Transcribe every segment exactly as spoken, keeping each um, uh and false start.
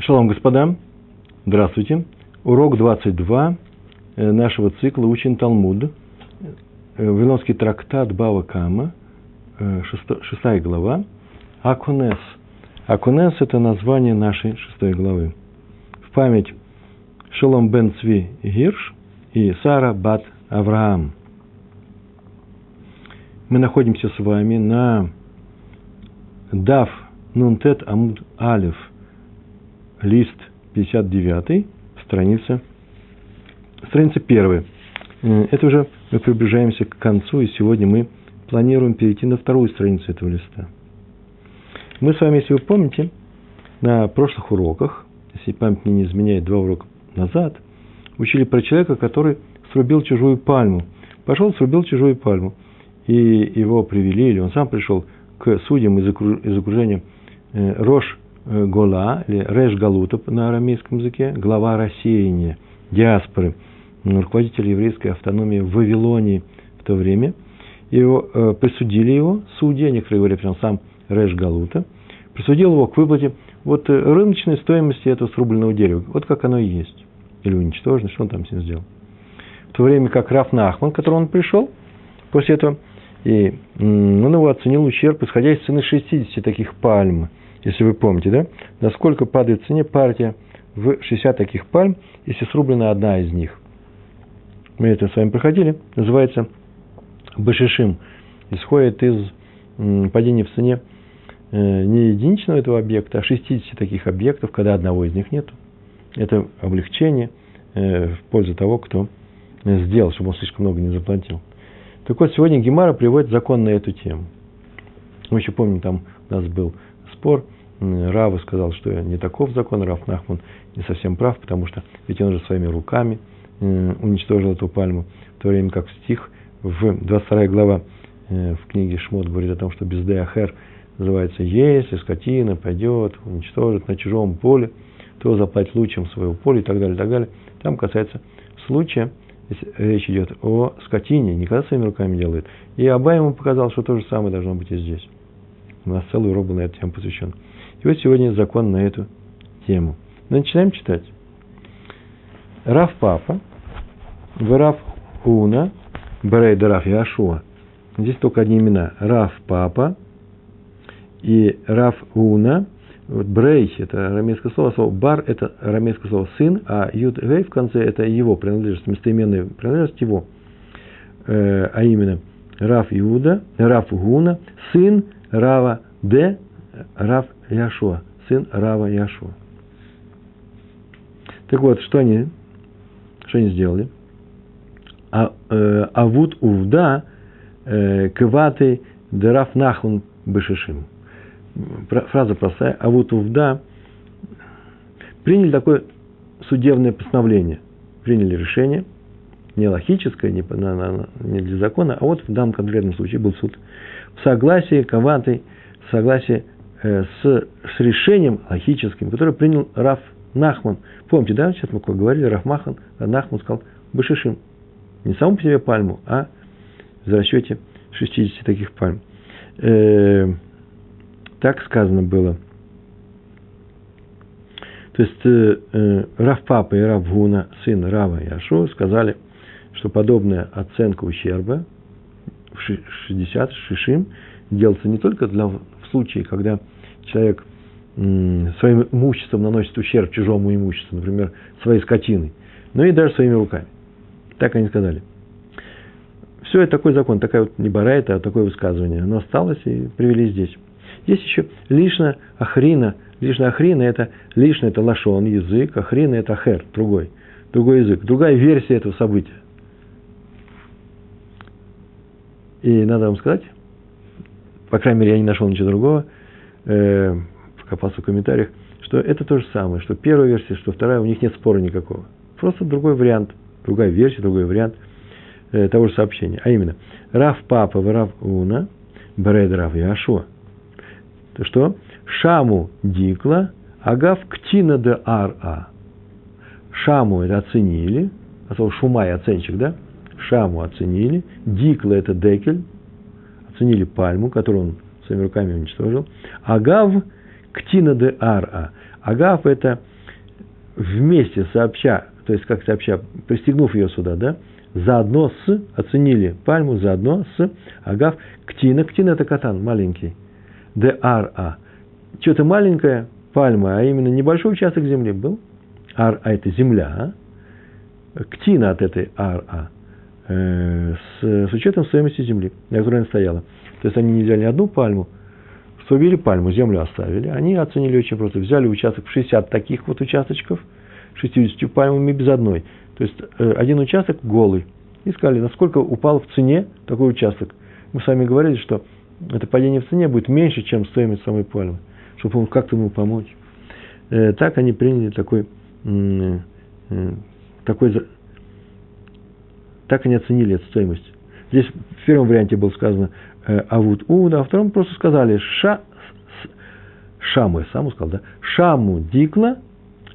Шалом, господа. Здравствуйте. Урок двадцать два нашего цикла «Учин Талмуд». Вавилонский трактат Бава Кама, шестая глава. Акунес. Акунес – это название нашей шестой главы. В память Шалом Бен Цви Гирш и Сара Бат Авраам. Мы находимся с вами на Даф Нунтет Амуд Алиф. Лист пятьдесят девятый, страница, страница первая. Это уже мы приближаемся к концу, и сегодня мы планируем перейти на вторую страницу этого листа. Мы с вами, если вы помните, на прошлых уроках, если память мне не изменяет, два урока назад, учили про человека, который срубил чужую пальму. Пошел, срубил чужую пальму. И его привели, или он сам пришел к судьям из окружения Рош Гола, или Реш Галута на арамейском языке, глава рассеяния, диаспоры, руководитель еврейской автономии в Вавилонии в то время. Его, э, присудили его, судья, некоторые говорят, прям сам Реш Галута, присудил его к выплате вот, рыночной стоимости этого срубленного дерева, вот как оно и есть, или уничтожено, что он там с ним сделал. В то время как Рав Нахман, к которому он пришел, после этого, и, м- он его оценил ущерб, исходя из цены шестидесяти таких пальм. Если вы помните, да, насколько падает в цене партия в шестьдесят таких пальм, если срублена одна из них. Мы это с вами проходили. Называется Башишим. Исходит из падения в цене не единичного этого объекта, а шестидесяти таких объектов, когда одного из них нет. Это облегчение в пользу того, кто сделал, чтобы он слишком много не заплатил. Так вот, сегодня Гемара приводит закон на эту тему. Мы еще помним, там у нас был спор. Рава сказал, что не таков закон, Рав Нахман не совсем прав, потому что ведь он же своими руками уничтожил эту пальму, в то время как стих в двадцать вторая глава в книге Шмот говорит о том, что без деахер называется «Если скотина пойдет, уничтожит на чужом поле, то заплатит лучшим своего поля» и так далее, и так далее. Там касается случая, речь идет о скотине, не когда своими руками делает. И Абай ему показал, что то же самое должно быть и здесь. У нас целый урок был на эту тему посвящен. И вот сегодня закон на эту тему. Мы начинаем читать. Рав Папа, Рав Хуна, Брейд Рав Йешуа. Здесь только одни имена. Рав Папа и Рав Хуна. Вот Брей – это арамейское слово, слово Бар – это арамейское слово сын, а Юд Гей в конце – это его принадлежность, местоименная принадлежность его. Э, а именно Рав Иуда, Рав Хуна, сын Рава Д. Рав Йешуа, сын Рава Йешуа. Так вот, что они, что они сделали? А, э, Авуд Увда э, Кваты Дерав Нахун Бешишим. Фраза простая. Авуд Увда. Приняли такое судебное постановление. Приняли решение. Не логическое, не, не для закона, а вот в данном конкретном случае был суд. В согласии Каватой, в согласии э, с, с решением логическим, которое принял Рав Нахман. Помните, да, сейчас мы говорили, Рав Махан, Нахман сказал Башишим. Не саму по себе пальму, а в расчете шестидесяти таких пальм. Э, так сказано было. То есть э, э, Рав Папа и Рав Гуна, сын Рава Йешуа, сказали, что подобная оценка ущерба в шестидесяти шишим делается не только для, в случае, когда человек м, своим имуществом наносит ущерб чужому имуществу, например, своей скотиной, но и даже своими руками. Так они сказали. Все, это такой закон, такая вот не барайта, а такое высказывание. Оно осталось и привели здесь. Есть еще лишна ахрина. Лишна ахрина – это лишна – это лашон, язык, ахрина – это ахер, другой, другой язык, другая версия этого события. И надо вам сказать, по крайней мере, я не нашел ничего другого, э, покопался в комментариях, что это то же самое, что первая версия, что вторая, у них нет спора никакого. Просто другой вариант, другая версия, другой вариант э, того же сообщения. А именно, Рав Папа, Рав Уна, Бред Рав Йешуа. То что? Шаму Дикла, Агав Ктина де Ара. Шаму это оценили, а то Шумай оценщик, да? Шаму оценили, Дикла – это декель, оценили пальму, которую он своими руками уничтожил, Агав – Ктина де Ара. Агаф – это вместе, сообща, то есть как сообща, пристегнув ее сюда, да, заодно с, оценили пальму, заодно с Агаф, ктина, ктина – это катан, маленький, ДРА, что-то маленькое, пальма, а именно небольшой участок земли был, ар, а это земля, ктина от этой ара, э, с, с учетом стоимости земли, на которой она стояла. То есть они не взяли ни одну пальму, срубили пальму, землю оставили. Они оценили очень просто. Взяли участок в шестьдесят таких вот участочков, шестьюдесятью пальмами без одной. То есть э, один участок голый. И сказали, насколько упал в цене такой участок. Мы с вами говорили, что это падение в цене будет меньше, чем стоимость самой пальмы, чтобы он как-то ему помочь. Э, так они приняли такой... Э, э, Такой, так они оценили эту стоимость. Здесь в первом варианте было сказано э, «авут у», а во втором просто сказали «ша», «шаму», я сам сказал, да, «шаму дикла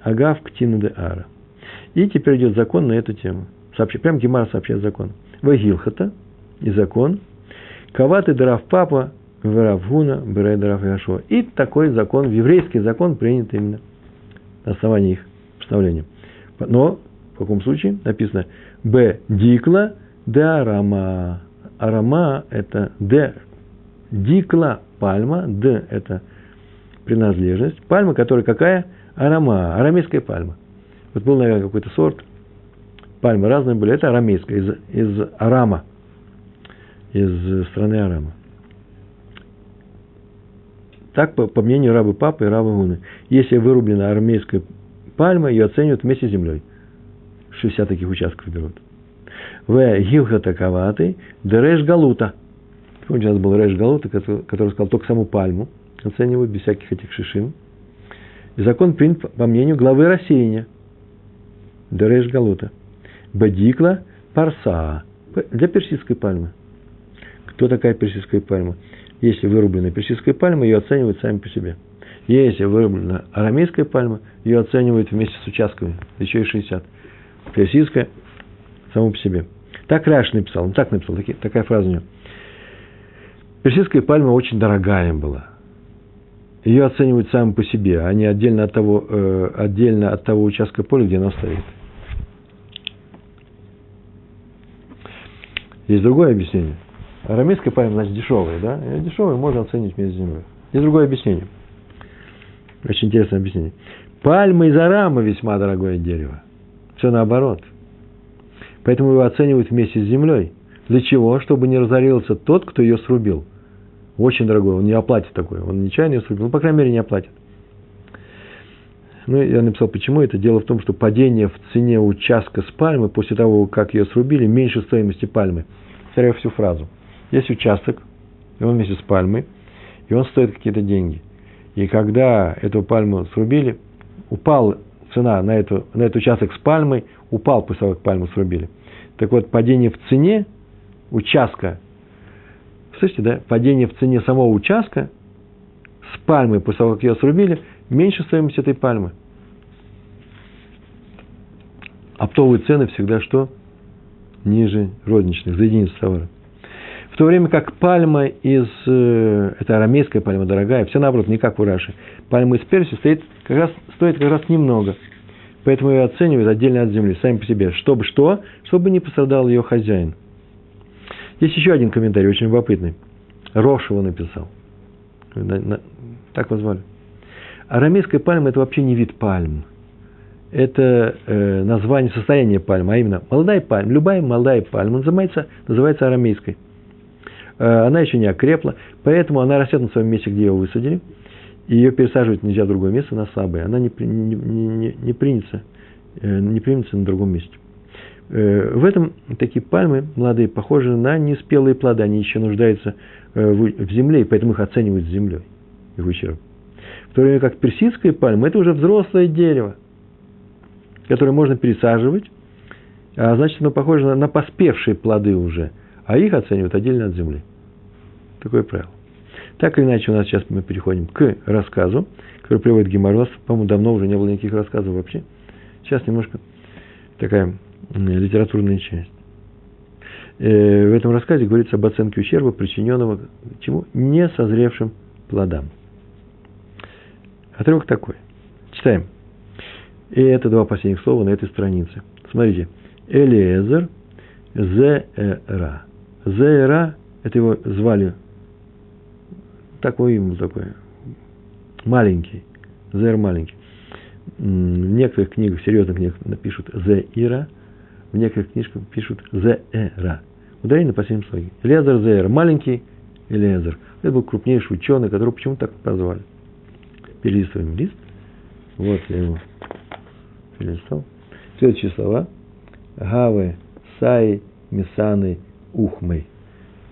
агав ктина де ара». И теперь идет закон на эту тему. Сообщи, прям Гемара сообщает закон. «Вагилхата» и закон «каваты дарав папа варав гуна берай дарав яшуа». И такой закон, еврейский закон, принят именно на основании их представления. Но в каком случае написано «Б дикла де арама». Арама – это «Д» дикла пальма, «Д» – это принадлежность. Пальма, которая какая? Арама, арамейская пальма. Вот был, наверное, какой-то сорт. Пальмы разные были. Это арамейская, из, из Арама, из страны Арама. Так, по, по мнению Раба Папы и Рава Хуны. Если вырублена арамейская пальма, ее оценивают вместе с землей. шестьдесят таких участков берут. В. Гилхатаковатый. Д. Реш Галута. Помните, у нас был Реш Галута, который сказал только саму пальму. Оценивают без всяких этих шишим. И закон принят, по мнению главы рассеяния. Д. Реш Галута. Бадикла парса. Для персидской пальмы. Кто такая персидская пальма? Если вырублена персидская пальма, ее оценивают сами по себе. Если вырублена арамейская пальма, ее оценивают вместе с участками. Еще и шестьдесят. Персидская, само по себе. Так Раш написал, он так написал, таки, такая фраза у него. Персидская пальма очень дорогая была. Ее оценивают сами по себе, а не отдельно от того, э, отдельно от того участка поля, где она стоит. Есть другое объяснение. Арамейская пальма, значит, дешевая, да? Дешевая можно оценить вместе с землей. Есть другое объяснение. Очень интересное объяснение. Пальма из арама весьма дорогое дерево. Все наоборот. Поэтому его оценивают вместе с землей. Для чего? Чтобы не разорился тот, кто ее срубил. Очень дорогой. Он не оплатит такое. Он нечаянно ее срубил. Ну, по крайней мере, не оплатит. Ну, я написал, почему. Это дело в том, что падение в цене участка с пальмы после того, как ее срубили, меньше стоимости пальмы. Повторяю всю фразу. Есть участок, и он вместе с пальмой, и он стоит какие-то деньги. И когда эту пальму срубили, упал цена на, эту, на этот участок с пальмой упал, после того, как пальму срубили. Так вот, падение в цене участка, слышите, да, падение в цене самого участка с пальмой, после того, как ее срубили, меньше стоимость этой пальмы. Оптовые цены всегда что? Ниже розничных, за единицу товара. В то время как пальма из... Это арамейская пальма, дорогая. Все наоборот, не как у Раши. Пальма из Персии стоит как раз, стоит как раз немного. Поэтому ее оценивают отдельно от земли, сами по себе. Чтобы что? Чтобы не пострадал ее хозяин. Есть еще один комментарий, очень любопытный. Рош его написал. Так его звали. Арамейская пальма – это вообще не вид пальм. Это э, название, состояние пальмы. А именно, молодая пальма, любая молодая пальма называется, называется арамейской. Она еще не окрепла, поэтому она растет на своем месте, где ее высадили. И ее пересаживать нельзя в другое место, она слабая. Она не, не, не, не, примется, не примется на другом месте. В этом такие пальмы молодые похожи на неспелые плоды. Они еще нуждаются в земле, и поэтому их оценивают с землей. Их ущерб. В то время как персидская пальма – это уже взрослое дерево, которое можно пересаживать. А значит, оно похоже на, на поспевшие плоды уже. А их оценивают отдельно от земли. Такое правило. Так или иначе, у нас сейчас мы переходим к рассказу, который приводит Гемара. По-моему, давно уже не было никаких рассказов вообще. Сейчас немножко такая литературная часть. В этом рассказе говорится об оценке ущерба, причиненного чему? Несозревшим плодам. Отрывок такой. Читаем. И это два последних слова на этой странице. Смотрите. Элиэзер Зеира. Зеира, это его звали, такое имя такое, маленький, Зеир маленький. В некоторых книгах, серьезных книгах напишут Зеира, в некоторых книжках пишут Зеира. Ударение по семь слоям. Элиэзер Зеира, маленький Элиэзер. Это был крупнейший ученый, которого почему-то так прозвали. Перелистываем лист. Вот я его перелистал. Следующие слова. Гавы, саи, мисаны, ухмы.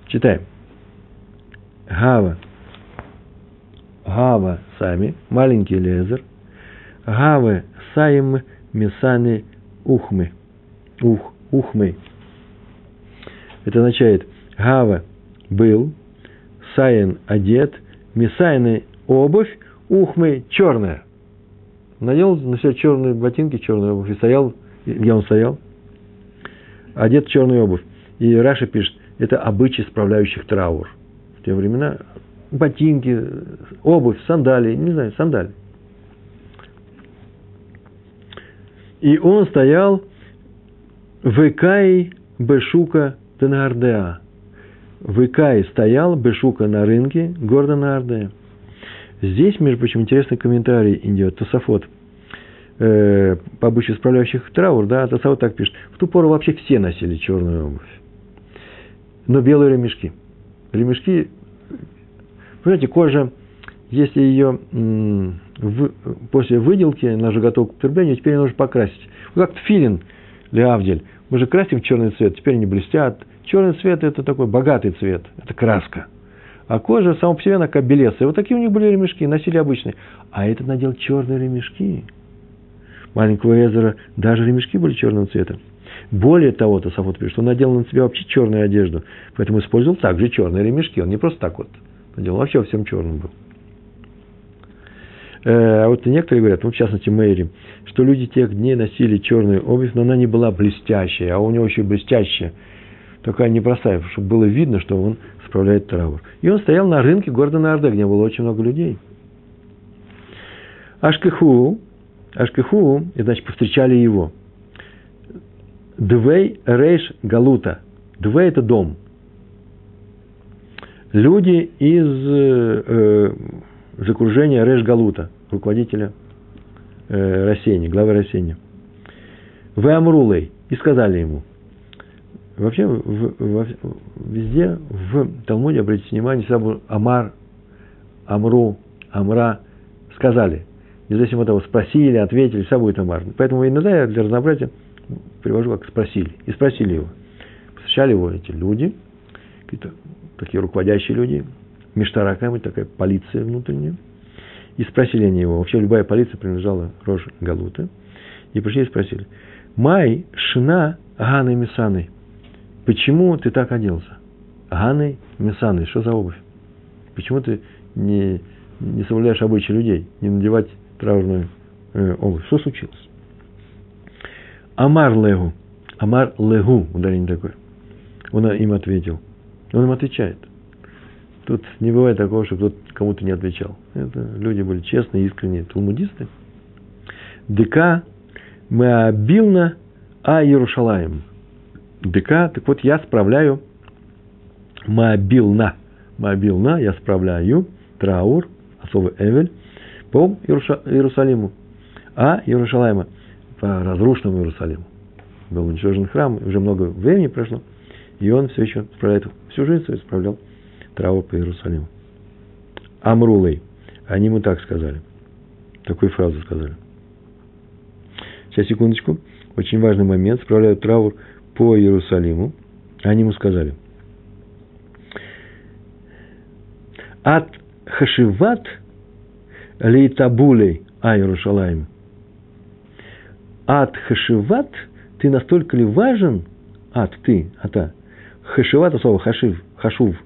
Читаем. Гава. Гава сами. Маленький Элиэзер. Гавы, саим, мисаны, ухмы. Ух, ухмы. Это означает Гава был, Саин одет, Мисайны обувь, ухмы черная. Надел на себя черные ботинки, черную обувь. И стоял, где он стоял? Одет в черную обувь. И Раша пишет, это обычай справляющих траур. В те времена ботинки, обувь, сандалии, не знаю, сандалии. И он стоял в Икае Бешука Неардеа. В Икае стоял Бешука на рынке города Неардеа. Здесь, между прочим, интересный комментарий идет. Тосафот. Э, по обычаю справляющих траур, да, Тосафот так пишет. В ту пору вообще все носили черную обувь. Но белые ремешки. Ремешки, понимаете, кожа, если ее м- в, после выделки, она же готова к употреблению, теперь ее нужно покрасить. Как тфилин, леавдель. Мы же красим в черный цвет, теперь они блестят. Черный цвет – это такой богатый цвет, это краска. А кожа сама по себе, она как белесая. Вот такие у них были ремешки, носили обычные. А этот надел черные ремешки. Маленького Элиэзера даже ремешки были черного цвета. Более того, Тосафот пишет, что он надел на себя вообще черную одежду. Поэтому использовал также черные ремешки. Он не просто так вот надел, он вообще во всем черным был. А вот некоторые говорят, ну, в частности, Мэри, что люди тех дней носили черную обувь, но она не была блестящая, а у него еще и блестящая, такая непростая, чтобы было видно, что он справляет траур. И он стоял на рынке города Неардеа, где было очень много людей. Ашкеху, ашкеху, и значит, повстречали его. Двей Реш Галута. Двей – это дом. Люди из... Э, из окружения Реш Галута, руководителя э, Рассения, главы Рассения. Вы Амрулей. И сказали ему. Вообще, в, в, везде в Талмуде, обратите внимание, сразу Амар, Амру, Амра сказали. Независимо от того, спросили, ответили, все будет Амар. Поэтому иногда я для разнообразия привожу, как спросили. И спросили его. Посвящали его эти люди, какие-то такие руководящие люди, Миштара какая-нибудь, такая полиция внутренняя. И спросили они его. Вообще любая полиция принадлежала Реш Галута. И пришли и спросили. Май шина ганы мисаны. Почему ты так оделся? Ганы мисаны. Что за обувь? Почему ты не, не соблюдаешь обычаи людей? Не надевать траурную э, обувь. Что случилось? Амар легу. Амар легу. Ударение такое. Он им ответил. Он им отвечает. Тут не бывает такого, чтобы кто-то кому-то не отвечал. Это люди были честные, искренние талмудисты. ДК Меабилна а Иерушалаем. ДК, так вот я справляю Меабилна. Меабилна, я справляю траур, от слова Эвель, по Иерусалиму. А Иерушалаема, по разрушенному Иерусалиму. Был уничтожен храм, уже много времени прошло, и он все еще справляет всю жизнь свою, справлял траур по Иерусалиму. Амрулей. Они ему так сказали. Такую фразу сказали. Сейчас, секундочку. Очень важный момент. Справляют траур по Иерусалиму. Они ему сказали. Ат хашиват лейтабулей а Иерушалаим. Ат хашиват, ты настолько ли важен? Ат, ты, ата. Хашиват, а слово хашив, хашув.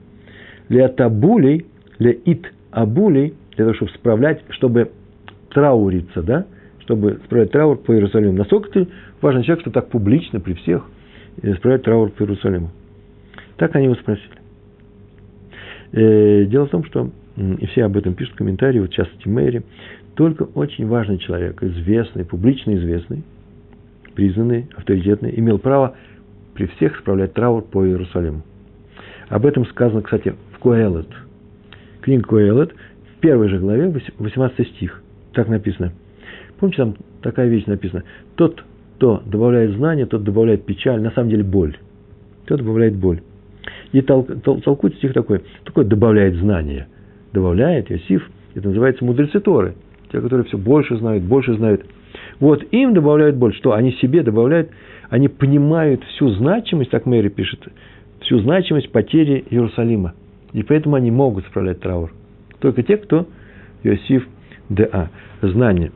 Для табулей, для ит абулей, для того, чтобы справлять, чтобы трауриться, да, чтобы справлять траур по Иерусалиму. Настолько ты важный человек, что так публично при всех справлять траур по Иерусалиму. Так они его спросили. Дело в том, что и все об этом пишут в комментарии, вот в частности Мэри, Только очень важный человек, известный, публично известный, признанный, авторитетный, имел право при всех справлять траур по Иерусалиму. Об этом сказано, кстати, в Коэлет. Книга Коэлет, в первой же главе, восемнадцатый стих. Так написано. Помните, там такая вещь написана. Тот, кто добавляет знания, тот добавляет печаль, на самом деле боль. Тот добавляет боль. И тол- тол- толкует стих такой. Такой добавляет знания. Добавляет, Иосиф. Это называется мудрецы Торы. Те, которые все больше знают, больше знают. Вот им добавляют боль. Что? Они себе добавляют. Они понимают всю значимость, так Мэри пишет, всю значимость потери Иерусалима. И поэтому они могут справлять траур. Только те, кто Иосиф Д.А. Знание.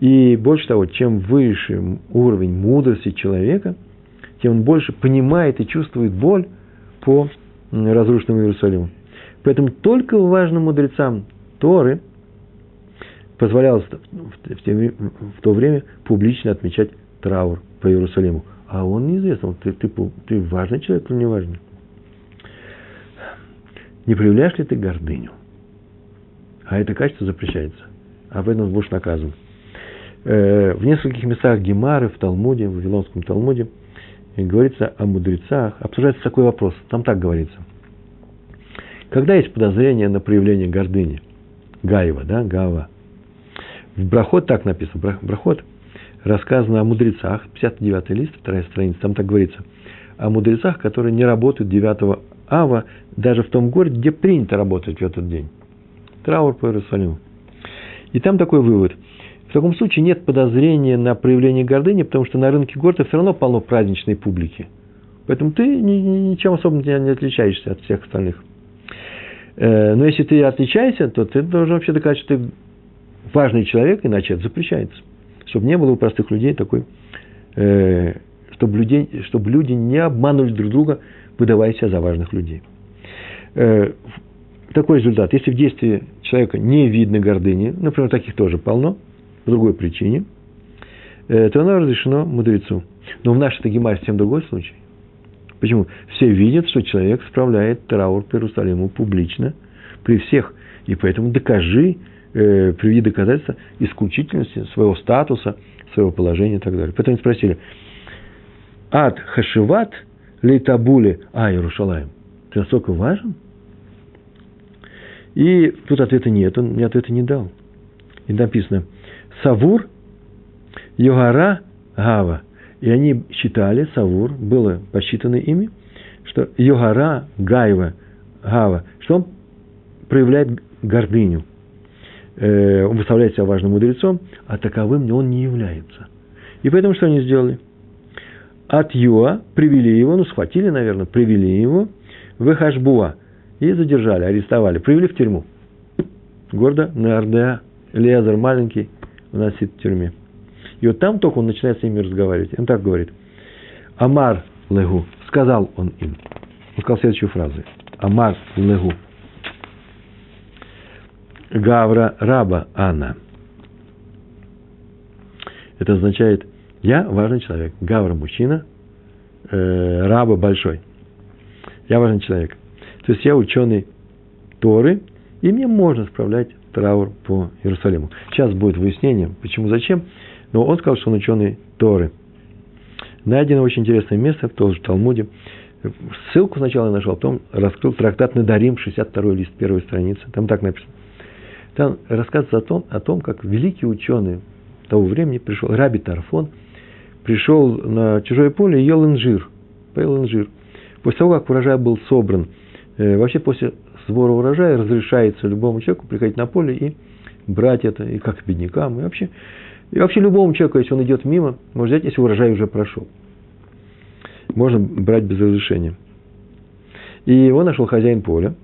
И больше того, чем выше уровень мудрости человека, тем он больше понимает и чувствует боль по разрушенному Иерусалиму. Поэтому только важным мудрецам Торы позволялось в то время публично отмечать траур по Иерусалиму. А он неизвестен. Ты, ты, ты важный человек или не важный? Не проявляешь ли ты гордыню? А это качество запрещается. Об этом будешь наказан. В нескольких местах Гемары, в Талмуде, в Вавилонском Талмуде, говорится о мудрецах. Обсуждается такой вопрос. Там так говорится. Когда есть подозрение на проявление гордыни? Гаева, да? Гава. В Брахот так написано. Брахот рассказано о мудрецах. пятьдесят девятый лист, вторая страница. Там так говорится. О мудрецах, которые не работают девятого ава, даже в том городе, где принято работать в этот день. Траур по Иерусалиму. И там такой вывод. В таком случае нет подозрения на проявление гордыни, потому что на рынке города все равно полно праздничной публики. Поэтому ты ничем особым не отличаешься от всех остальных. Но если ты отличаешься, то ты должен вообще доказать, что ты важный человек, иначе это запрещается. Чтобы не было у простых людей такой, чтобы, людей, чтобы люди не обманывали друг друга, выдавая себя за важных людей. Такой результат. Если в действии человека не видно гордыни, например, таких тоже полно, по другой причине, то оно разрешено мудрецу. Но в нашей-то Гемаре совсем другой случай. Почему? Все видят, что человек справляет траур по Иерусалиму публично, при всех. И поэтому докажи, э, приведи доказательства исключительности своего статуса, своего положения и так далее. Поэтому спросили, ад хашиват ли табули а Иерушалаем? Ты настолько важен? И тут ответа нет, он мне ответа не дал. И написано, Савур, Йогара, Гава. И они считали, Савур, было посчитано ими, что Йогара, Гайва, Гава, что он проявляет гордыню. Он выставляет себя важным мудрецом, а таковым он не является. И поэтому что они сделали? От Юа привели его, ну, схватили, наверное, привели его в Хашбуа. И задержали, арестовали, привели в тюрьму. Гордо Неардеа, Элиэзер маленький, у нас сидит в тюрьме. И вот там только он начинает с ними разговаривать. Он так говорит. Амар легу. Сказал он им. Он сказал следующую фразу. Амар легу. Гавра раба ана. Это означает, я важный человек. Гавра мужчина, э, раба большой. Я важный человек. То есть я ученый Торы, и мне можно справлять траур по Иерусалиму. Сейчас будет выяснение, почему, зачем. Но он сказал, что он ученый Торы. Найдено очень интересное место в том же Талмуде. Ссылку сначала я нашел, потом раскрыл трактат Надарим, шестьдесят второй лист, первая страница. Там так написано. Там рассказывается о том, о том, как великий ученый того времени пришел, Рабби Тарфон, пришел на чужое поле и ел инжир. Поел инжир. После того, как урожай был собран, вообще после сбора урожая разрешается любому человеку приходить на поле и брать это, и как беднякам, и вообще, и вообще любому человеку, если он идет мимо, можно взять, если урожай уже прошел. Можно брать без разрешения. И его нашел хозяин поля,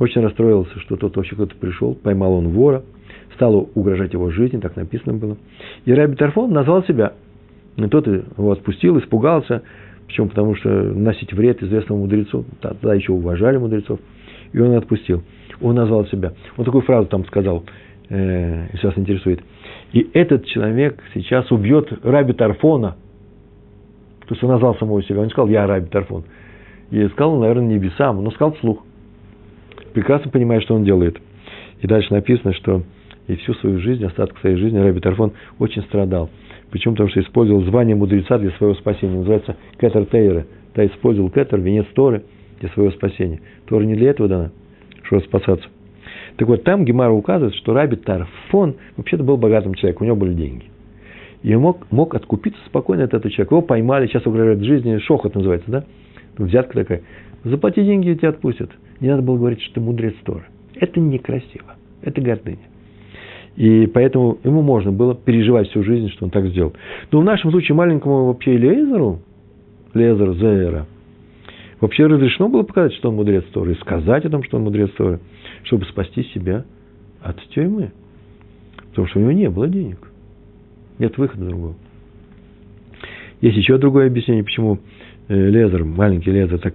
очень расстроился, что тот вообще кто-то пришел, поймал он вора, стало угрожать его жизни, так написано было. И Рабби Тарфон назвал себя, и тот его отпустил, испугался. Почему? Потому что носить вред известному мудрецу, тогда еще уважали мудрецов, и он отпустил. Он назвал себя. Он такую фразу там сказал, э, сейчас интересует. И этот человек сейчас убьет Рабби Тарфона. То есть он назвал самого себя. Он не сказал, я Рабби Тарфон. И сказал, наверное, не бесам, но сказал вслух. Прекрасно понимает, что он делает. И дальше написано, что И всю свою жизнь, остаток своей жизни Рабби Тарфон очень страдал. Почему? Потому что использовал звание мудреца для своего спасения. Называется Кетер Тейера. Да, использовал Кетер, венец Торы, для своего спасения. Тора не для этого дана, чтобы спасаться. Так вот, там Гемара указывает, что Рабби Тарфон вообще-то был богатым человеком, у него были деньги. И он мог, мог откупиться спокойно от этого человека. Его поймали, сейчас угрожает жизни, шохот называется, да? Взятка такая. Заплати деньги, и тебя отпустят. Не надо было говорить, что ты мудрец Торы. Это некрасиво, это гордыня. И поэтому ему можно было переживать всю жизнь, что он так сделал. Но в нашем случае маленькому вообще Элиэзеру, Элиэзер Зеира, вообще разрешено было показать, что он мудрец Торы, и сказать о том, что он мудрец Торы, чтобы спасти себя от тюрьмы. Потому что у него не было денег. Нет выхода другого. Есть еще другое объяснение, почему Элиэзер, маленький Элиэзер, так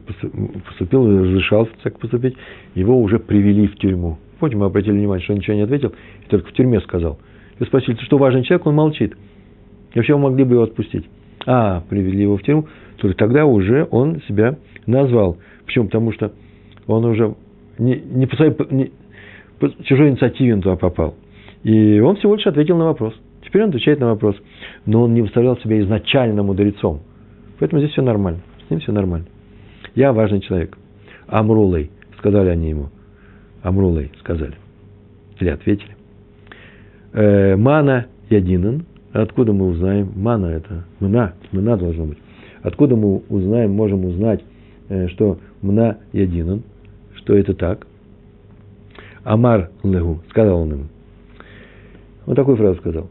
поступил, разрешался так поступить. Его уже привели в тюрьму. Помните, мы обратили внимание, что он ничего не ответил, и только в тюрьме сказал. И спросили, ты что, важный человек, он молчит. И вообще могли бы его отпустить. А, привели его в тюрьму. Только тогда уже он себя назвал. Почему? Потому что он уже не, не по своей не, по чужой инициативе он туда попал. И он всего лишь ответил на вопрос. Теперь он отвечает на вопрос. Но он не выставлял себя изначально мудрецом. Поэтому здесь все нормально. С ним все нормально. Я важный человек. Амрулей, сказали они ему. Амрулей сказали. Или ответили. Э, мана ядинан. Откуда мы узнаем? Мана это мна. Мна должно быть. Откуда мы узнаем, можем узнать, э, что мна ядинан, что это так? Амар легу. Сказал он ему. Вот такую фразу сказал.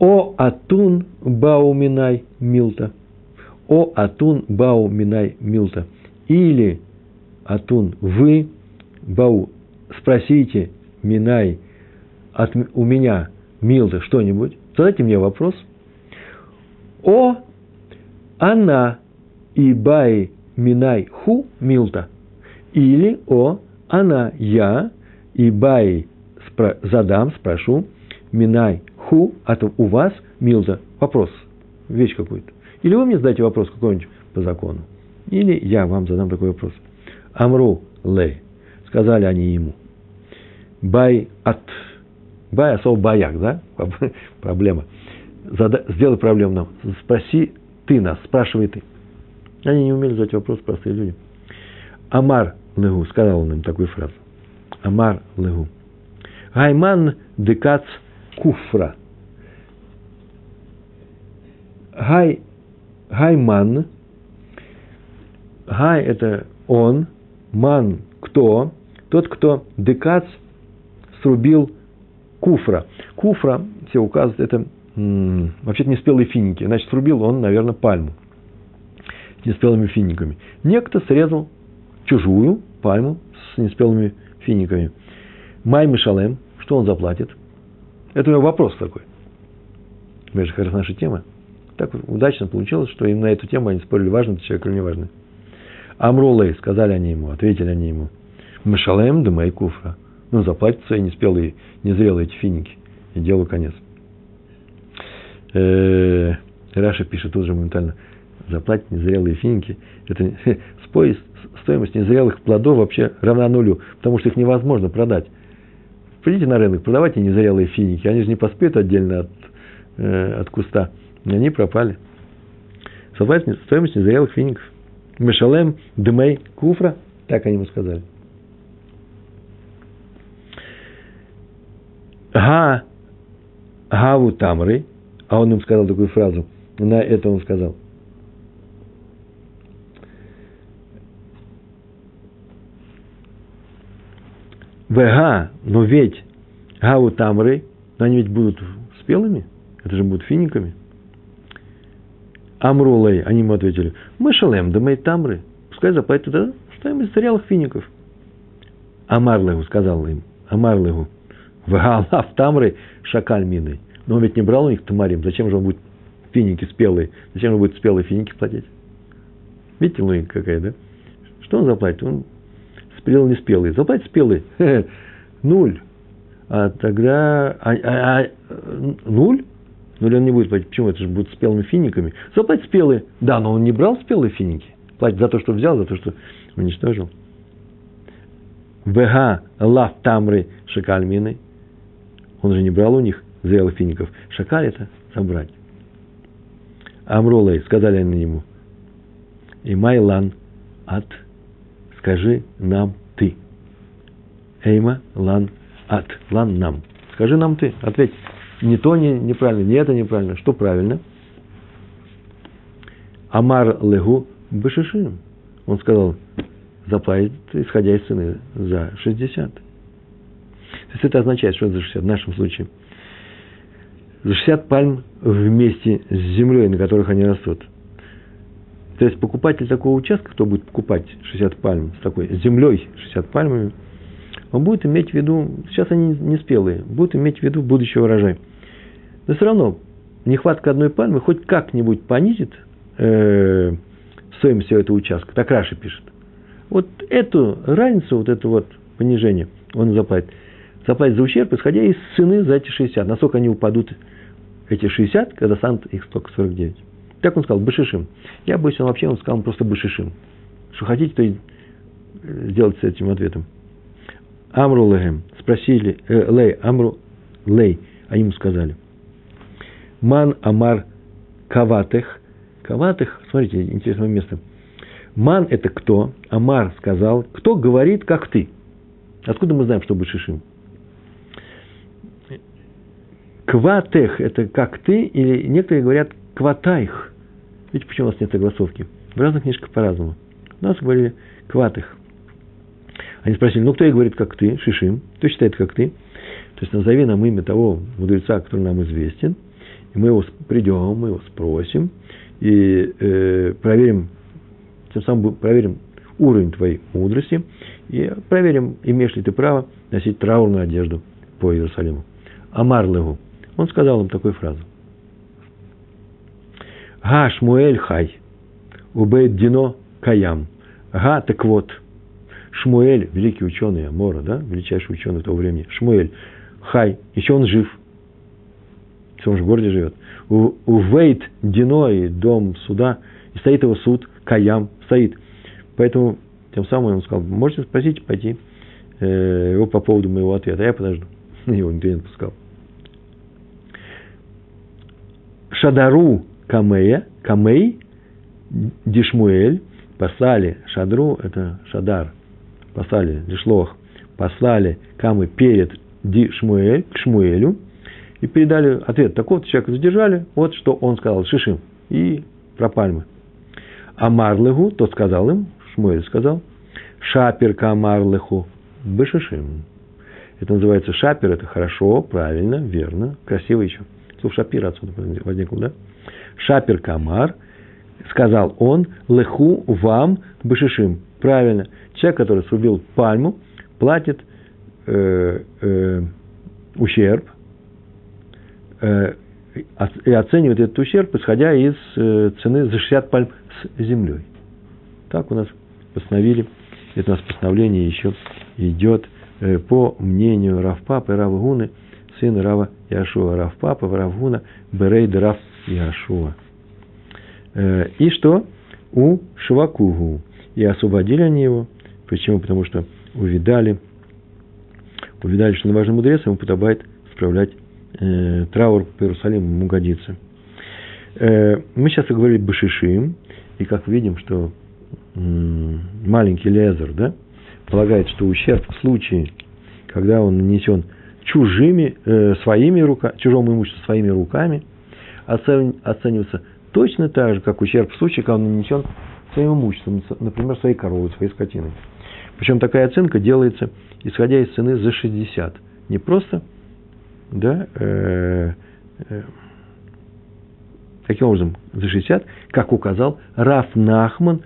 О атун бау минай милта. О атун бау минай милта. Или атун вы, бау, спросите минай от, у меня милта что-нибудь. Задайте мне вопрос. О она и бай минай ху милта. Или о она я и бай спро, задам, спрошу минай ху, а то у вас, милта, вопрос, вещь какую-то. Или вы мне задайте вопрос какой-нибудь по закону. Или я вам задам такой вопрос. Амру лей. Сказали они ему. Бай ат. Бай, а слово баяк, да? Проблема. Зада... Сделай проблему нам. Спроси ты нас, спрашивай ты. Они не умели задать вопрос, простые люди. Амар легу. Сказал он им такую фразу. Амар легу. Гайман декац куфра. Гай, гайман. Гай – это он, ман – кто? Тот, кто декац срубил куфра. Куфра, все указывают, это м-м, вообще-то неспелые финики. Значит, срубил он, наверное, пальму с неспелыми финиками. Некто срезал чужую пальму с неспелыми финиками. Май мишалем, что он заплатит? Это у него вопрос такой. Это же как раз наша тема. Так удачно получилось, что именно на эту тему они спорили, важно это человек или не важно. Амрулей, сказали они ему, ответили они ему. Мешалаем дымай куфра. Ну, заплатят свои неспелые, незрелые эти финики. И делу конец. Раша пишет тут же моментально. Заплатят незрелые финики. Это стоимость незрелых плодов вообще равна нулю, потому что их невозможно продать. Придите на рынок, продавайте незрелые финики. Они же не поспеют отдельно от, э, от куста. Они пропали. Согласно стоимость незрелых фиников. Мешалем, дымей, куфра. Так они ему сказали. Га, гаву тамры. А он им сказал такую фразу. На это он сказал. Вега, но ведь гау тамры, но они ведь будут спелыми, это же будут финиками. Амрулей, они ему ответили, мы шалем, да мы тамры, пускай заплатят туда стоимость зрелых фиников. Амарлегу сказал им, Амарлегу, вега лав тамры шакаль миной. Но он ведь не брал у них тамарим, зачем же он будет финики спелые, зачем же он будет спелые финики платить? Видите, логика какая, да? Что он заплатит? Он спелел не спелый. Заплатит спелый. Нуль. А тогда... А, а, а, нуль? Нуль он не будет платить. Почему? Это же будут спелыми финиками. Заплатит спелые. Да, но он не брал спелые финики. Платит за то, что взял, за то, что уничтожил. Вега лав тамры шакаль мины. Он же не брал у них зрелых фиников. Шакаль это собрать. Амролай, сказали они ему. И майлан ат, скажи нам ты. Эйма лан ат, лан нам. Скажи нам ты, ответь. Не то не, неправильно, не это неправильно. Что правильно? Амар легу башишим. Он сказал, заплатит, исходя из цены, за шестьдесят. То есть это означает, что это за шестьдесят в нашем случае. За шестьдесят пальм вместе с землей, на которых они растут. То есть покупатель такого участка, кто будет покупать шестьдесят пальм с такой землей, шестьдесят пальмами, он будет иметь в виду, сейчас они не спелые, будет иметь в виду будущий урожай. Но все равно нехватка одной пальмы хоть как-нибудь понизит э, стоимость всего этого участка. Так Раши пишет. Вот эту разницу, вот это вот понижение он заплатит. Заплатит за ущерб, исходя из цены за эти шестьдесят. Насколько они упадут, эти шестьдесят, когда станут их столько сорок девять. Так он сказал, башишим. Я боюсь, он вообще он сказал просто башишим. Что хотите, то и сделать с этим ответом. Амру лэгэм. Спросили, э, лэй, амру лэй. Они ему сказали. Ман амар каватех. Каватех, смотрите, интересное место. Ман – это кто? Амар сказал. Кто говорит, как ты? Откуда мы знаем, что башишим? Кватех – это как ты, или некоторые говорят кватайх. Видите, почему у нас нет согласовки? В разных книжках по-разному. У нас говорили кватех. Они спросили, ну, кто и говорит, как ты, шишим, кто считает, как ты? То есть, назови нам имя того мудреца, который нам известен, и мы его придем, мы его спросим, и э, проверим, тем самым проверим уровень твоей мудрости, и проверим, имеешь ли ты право носить траурную одежду по Иерусалиму. Амар легу. Он сказал им такую фразу. Га Шмуэль хай, убейт дино каям. Га, так вот. Шмуэль, великий ученый Амора, да, величайший ученый того времени. Шмуэль, хай, еще он жив. В том же городе живет. У, у Вейт Диной, дом суда, и стоит его суд, Каям, стоит. Поэтому, тем самым он сказал, можете спросить, пойти э, его по поводу моего ответа. А я подожду. Его никто не отпускал. Шадару Камея, Камей, Дишмуэль, послали, Шадру, это Шадар, послали, Дишлох, послали Камы перед Ди Шмуэль, к Шмуэлю, и передали ответ. Такого-то человека задержали, вот что он сказал, шишим, и про пальмы. А Марлыху, тот сказал им, Шмуэль сказал, шаперка Марлыху, бешишим. Это называется шапер, это хорошо, правильно, верно, красиво еще. Слушай, шапир отсюда возникл, да? Шапер Камар, сказал он, леху вам бешишим. Правильно. Человек, который срубил пальму, платит э, э, ущерб э, и оценивает этот ущерб, исходя из э, цены за шестьдесят пальм с землей. Так у нас постановили. Это у нас постановление еще идет э, по мнению Рав Папы, Рава Хуны, сына Рава Йешуа. Рав Папа, Рав Хуна, Берейд Рав Йешуа. Э, и что? У Швакугу. И освободили они его. Почему? Потому что увидали, увидали, что он важный мудрец, ему подобает справлять э, траур по Иерусалиму, ему годится. Э, мы сейчас говорили башишим, и как видим, что э, маленький Элиэзер, да, полагает, что ущерб в случае, когда он нанесен чужими, э, своими руками, чужому имуществу своими руками, оценивается точно так же, как ущерб в случае, когда он нанесен своим имуществом, например, своей коровой, своей скотиной. Причем такая оценка делается, исходя из цены за шестьдесят. Не просто, да, э, э, таким образом, за шестьдесят, как указал Рав Нахман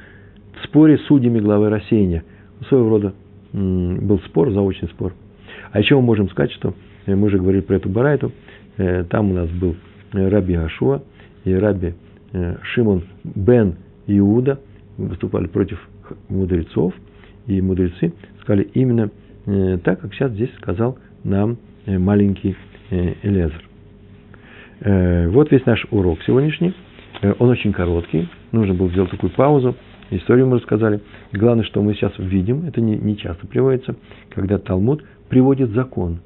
в споре с судьями главы рассеяния. Своего рода м- был спор, заочный спор. А еще мы можем сказать, что э, мы же говорили про эту барайту, э, там у нас был э, Рабби Йешуа и Рабби э, Шимон бен Йехуда, выступали против мудрецов, и мудрецы сказали именно э, так, как сейчас здесь сказал нам э, маленький э, Элиэзер. Э, вот весь наш урок сегодняшний. Э, он очень короткий. Нужно было сделать такую паузу, историю мы рассказали. И главное, что мы сейчас видим, это не, не часто приводится, когда Талмуд приводит закон.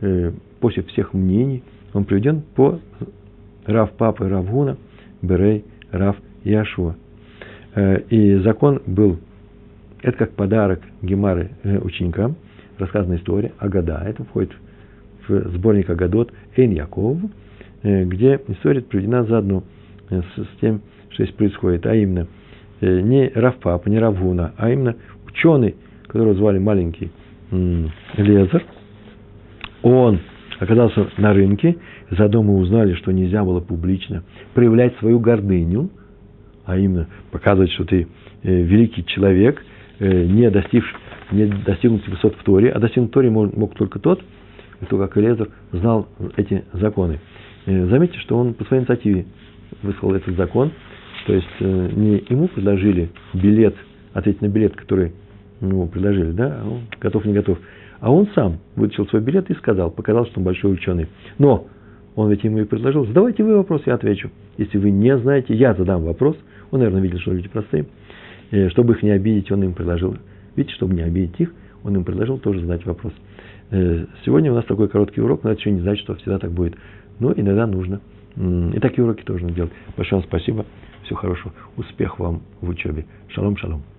Э, после всех мнений он приведен по Рав Папа и Рав Хуна, Берей, Рав Йешуа. Э, и закон был, это как подарок Гемары э, ученикам, рассказана история Агада, это входит в сборник Агадот Эйн Яков, э, где история приведена заодно э, с, с тем, что здесь происходит, а именно э, не Рав Папа, не Рав Хуна, а именно ученый, которого звали маленький э, Элиэзер. Он оказался на рынке, заодно мы узнали, что нельзя было публично проявлять свою гордыню, а именно показывать, что ты э, великий человек, э, не достигший не достигнуть высот в Торе, а достигнуть в Торе мог, мог только тот, кто, как Элиэзер, знал эти законы. Заметьте, что он по своей инициативе выслал этот закон, то есть не ему предложили билет, ответить на билет, который ему предложили, да, он готов, не готов, а он сам вытащил свой билет и сказал, показал, что он большой ученый. Но он ведь ему и предложил, задавайте вы вопрос, я отвечу. Если вы не знаете, я задам вопрос. Он, наверное, видел, что люди простые. Чтобы их не обидеть, он им предложил. Видите, чтобы не обидеть их, он им предложил тоже задать вопрос. Сегодня у нас такой короткий урок, но это еще не значит, что всегда так будет. Но иногда нужно. И такие уроки тоже надо делать. Большое вам спасибо. Всего хорошего. Успех вам в учебе. Шалом, шалом.